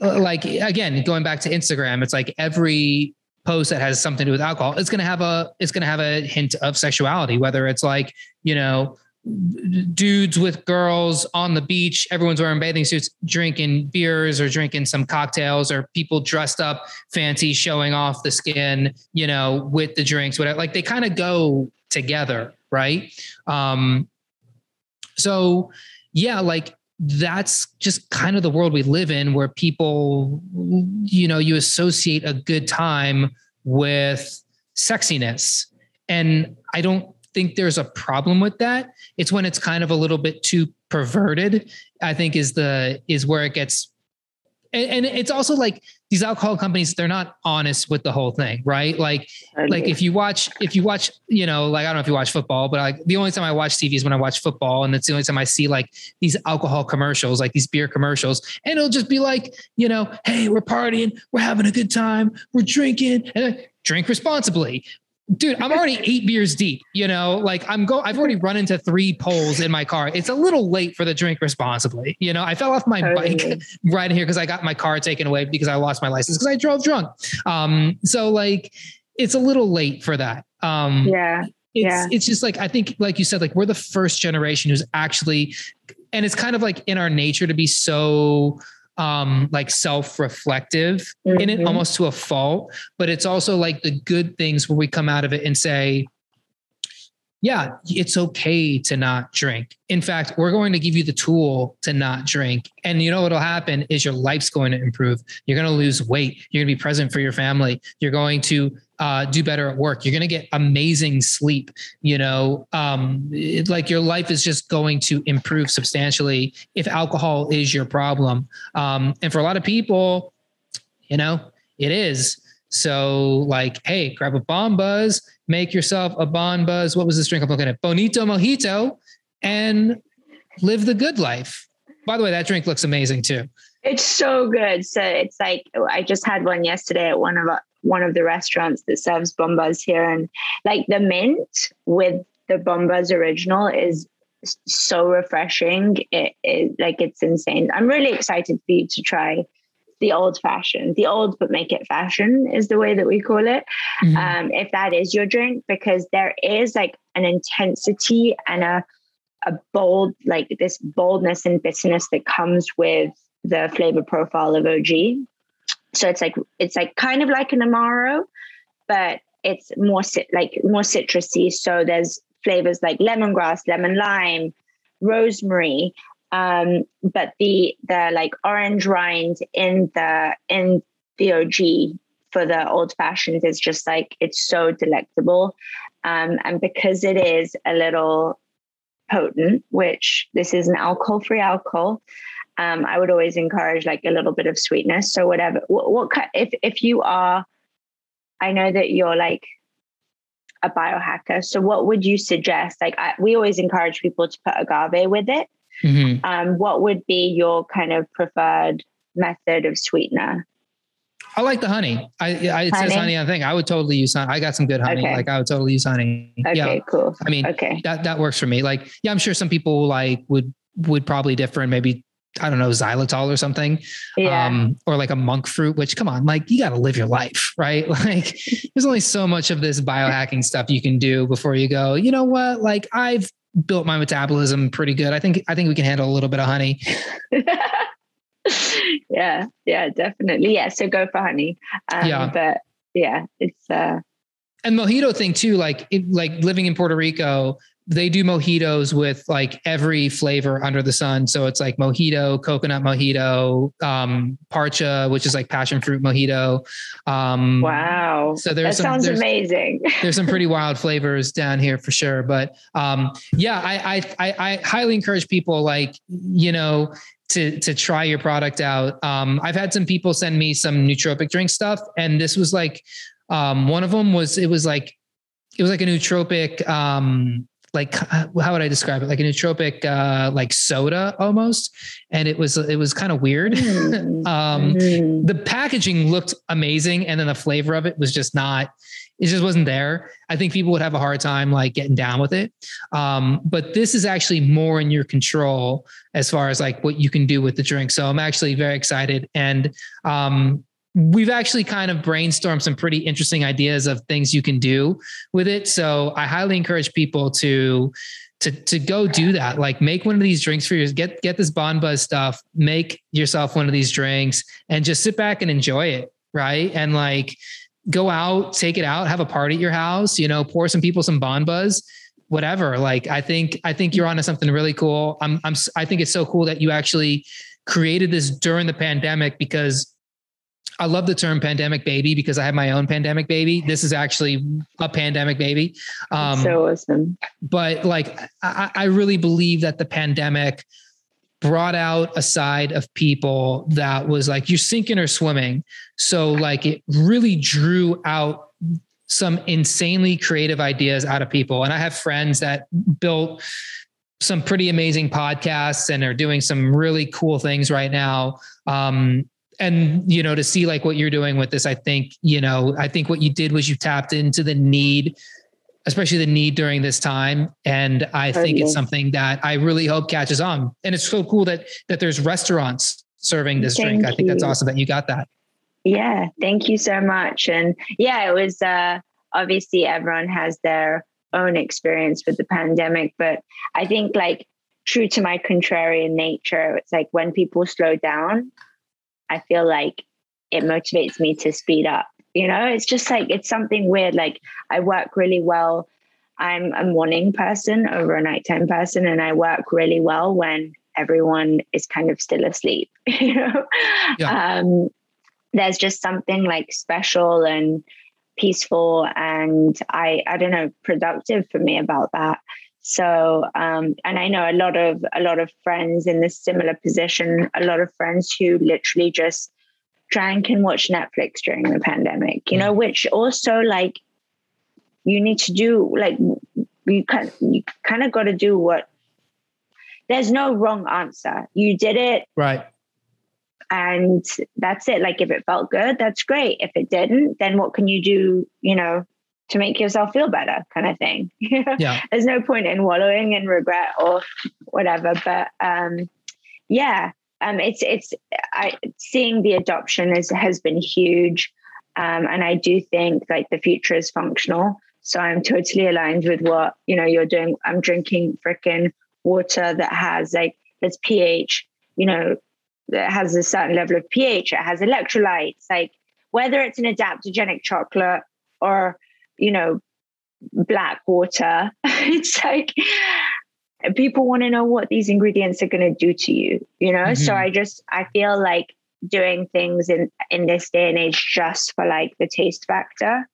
again, going back to Instagram, it's like every post that has something to do with alcohol, it's going to have a hint of sexuality, whether it's like, you know, dudes with girls on the beach, everyone's wearing bathing suits, drinking beers or drinking some cocktails, or people dressed up fancy, showing off the skin, you know, with the drinks, whatever. Like they kind of go together. Right. So yeah, like that's just kind of the world we live in, where people, you know, you associate a good time with sexiness. And I don't think there's a problem with that. It's when it's kind of a little bit too perverted, I think is where it gets. And it's also like these alcohol companies, they're not honest with the whole thing, right? Like if you watch, you know, like, I don't know if you watch football, but like the only time I watch TV is when I watch football. And it's the only time I see like these alcohol commercials, like these beer commercials. And it'll just be like, you know, hey, we're partying, we're having a good time, we're drinking, and drink responsibly. Dude, I'm already 8 beers deep, you know, like I've already run into 3 poles in my car. It's a little late for the drink responsibly. You know, I fell off my bike right here because I got my car taken away because I lost my license because I drove drunk. So like, it's a little late for that. It's just like, I think, like you said, like we're the first generation who's actually, and it's kind of like in our nature to be so like self-reflective in it, almost to a fault, but it's also like the good things where we come out of it and say, yeah, it's okay to not drink. In fact, we're going to give you the tool to not drink. And you know, what'll happen is your life's going to improve. You're going to lose weight. You're going to be present for your family. You're going to do better at work. You're going to get amazing sleep. You know, like your life is just going to improve substantially if alcohol is your problem. And for a lot of people, you know, it is. So like, hey, grab a Bonbuz, make yourself a Bonbuz. What was this drink I'm looking at? Bonito Mojito, and live the good life. By the way, that drink looks amazing too. It's so good. So it's like, I just had one yesterday at one of the restaurants that serves Bonbuz here. And like the mint with the Bonbuz original is so refreshing. It's insane. I'm really excited for you to try the old fashioned, the old but make it fashion is the way that we call it. Mm-hmm. If that is your drink, because there is like an intensity and a bold, like this boldness and bitterness that comes with the flavor profile of OG. So it's like kind of like an Amaro, but it's more citrusy. So there's flavors like lemongrass, lemon lime, rosemary, But the like orange rind in the OG for the old fashioned is just like, it's so delectable. And because it is a little potent, which this is an alcohol-free alcohol, I would always encourage like a little bit of sweetness. So whatever, what if you are, I know that you're like a biohacker. So what would you suggest? Like we always encourage people to put agave with it. Mm-hmm. What would be your kind of preferred method of sweetener? I like the honey. It says honey on the thing. I would totally use honey. I got some good honey. Okay. Like I would totally use honey. Okay, yeah. Cool. I mean, okay. That works for me. Like, yeah, I'm sure some people like would probably differ and maybe, I don't know, xylitol or something, yeah. Or like a monk fruit, which come on, like you got to live your life, right? Like there's only so much of this biohacking stuff you can do before you go, you know what? Like I've built my metabolism pretty good. I think we can handle a little bit of honey. Yeah, definitely. Yeah. So go for honey. But yeah, it's, and mojito thing too, like living in Puerto Rico, they do mojitos with like every flavor under the sun. So it's like mojito, coconut mojito, parcha, which is like passion fruit mojito. Wow. So that sounds amazing. There's some pretty wild flavors down here for sure. But I highly encourage people like, you know, to try your product out. I've had some people send me some nootropic drink stuff. And this was like, one of them was, it was like a nootropic, like how would I describe it? Like a nootropic, like soda almost. And it was kind of weird. The packaging looked amazing. And then the flavor of it was just not, it just wasn't there. I think people would have a hard time like getting down with it. But this is actually more in your control as far as like what you can do with the drink. So I'm actually very excited. And, we've actually kind of brainstormed some pretty interesting ideas of things you can do with it. So I highly encourage people to go do that. Like make one of these drinks for yours, get this Bonbuz stuff, make yourself one of these drinks and just sit back and enjoy it. Right. And like go out, take it out, have a party at your house, you know, pour some people some Bonbuz, whatever. Like, I think you're onto something really cool. I think it's so cool that you actually created this during the pandemic, because I love the term pandemic baby because I have my own pandemic baby. This is actually a pandemic baby. So awesome. But like, I really believe that the pandemic brought out a side of people that was like, you're sinking or swimming. So like, it really drew out some insanely creative ideas out of people. And I have friends that built some pretty amazing podcasts and are doing some really cool things right now. And, you know, to see like what you're doing with this, I think what you did was you tapped into the need, especially the need during this time. And I think it's something that I really hope catches on. And it's so cool that there's restaurants serving this drink. I think that's awesome that you got that. Yeah. Thank you so much. And yeah, it was, obviously everyone has their own experience with the pandemic, but I think like true to my contrarian nature, it's like when people slow down, I feel like it motivates me to speed up. You know, it's just like, it's something weird. Like I work really well. I'm a morning person over a nighttime person. And I work really well when everyone is kind of still asleep, you know? Yeah. There's just something like special and peaceful. And I don't know, productive for me about that. So, and I know a lot of friends in this similar position, a lot of friends who literally just drank and watched Netflix during the pandemic, you know, which also like you need to do, like you kind of got to do what, there's no wrong answer. You did it. Right. And that's it. Like if it felt good, that's great. If it didn't, then what can you do, you know, to make yourself feel better kind of thing. Yeah. There's no point in wallowing in regret or whatever. But seeing the adoption has been huge. And I do think like the future is functional. So I'm totally aligned with what, you know, you're doing. I'm drinking freaking water that has like this pH, you know, that has a certain level of pH. It has electrolytes, like whether it's an adaptogenic chocolate or, you know, black water. It's like And people want to know what these ingredients are going to do to you, you know? Mm-hmm. So I feel like doing things in this day and age just for like the taste factor.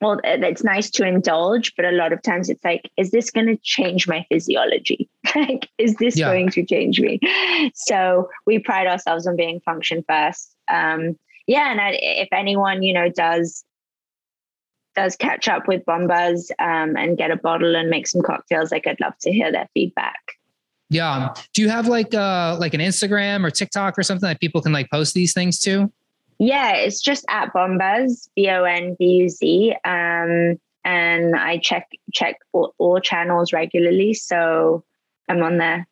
Well, it's nice to indulge, but a lot of times it's like, is this going to change my physiology? Like, is this going to change me? So we pride ourselves on being function first. And if anyone, you know, does catch up with Bonbuz and get a bottle and make some cocktails, like I'd love to hear their feedback. Yeah. Do you have like an Instagram or TikTok or something that people can like post these things to? Yeah, it's just at Bonbuz, BONBUZ. And I check all channels regularly. So I'm on there.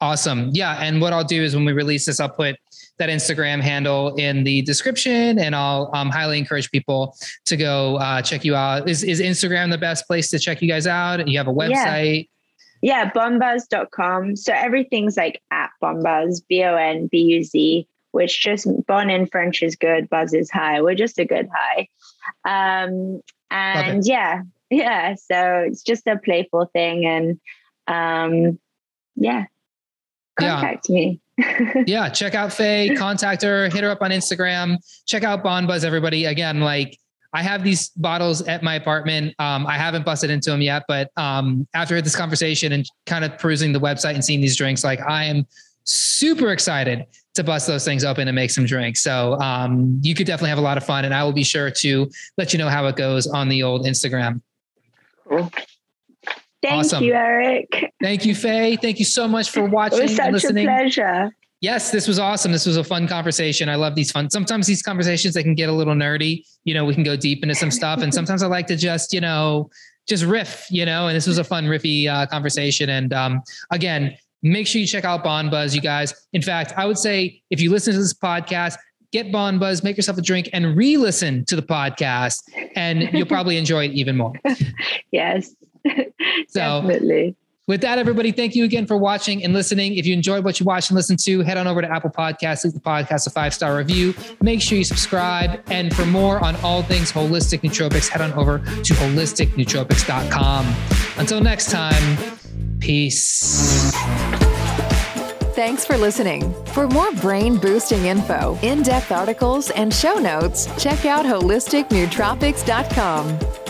Awesome. Yeah. And what I'll do is when we release this, I'll put that Instagram handle in the description, and I'll highly encourage people to go check you out. Is Instagram the best place to check you guys out? You have a website? Yeah, bonbuz.com. So everything's like at Bonbuz, BONBUZ, which just Bon in French is good. Buzz is high. We're just a good high. And yeah. So it's just a playful thing. And contact me. Yeah. Check out Faye, contact her, hit her up on Instagram, check out Bonbuz, everybody. Again, like I have these bottles at my apartment. I haven't busted into them yet, but after this conversation and kind of perusing the website and seeing these drinks, like I am super excited to bust those things open and make some drinks. So you could definitely have a lot of fun, and I will be sure to let you know how it goes on the old Instagram. Cool. Thank you, Eric. Thank you, Faye. Thank you so much for watching and listening. It was such a pleasure. Yes, this was awesome. This was a fun conversation. I love these fun. Sometimes these conversations, they can get a little nerdy. You know, we can go deep into some stuff. And sometimes I like to just, you know, just riff, you know, and this was a fun riffy conversation. And again, make sure you check out Bonbuz, you guys. In fact, I would say if you listen to this podcast, get Bonbuz, make yourself a drink, and re-listen to the podcast, and you'll probably enjoy it even more. Yes. Definitely. With that, everybody, thank you again for watching and listening. If you enjoyed what you watched and listened to, head on over to Apple Podcasts, leave the podcast a 5-star review. Make sure you subscribe. And for more on all things holistic nootropics, head on over to holisticnootropics.com. Until next time, peace. Thanks for listening. For more brain-boosting info, in-depth articles, and show notes, check out holisticnootropics.com.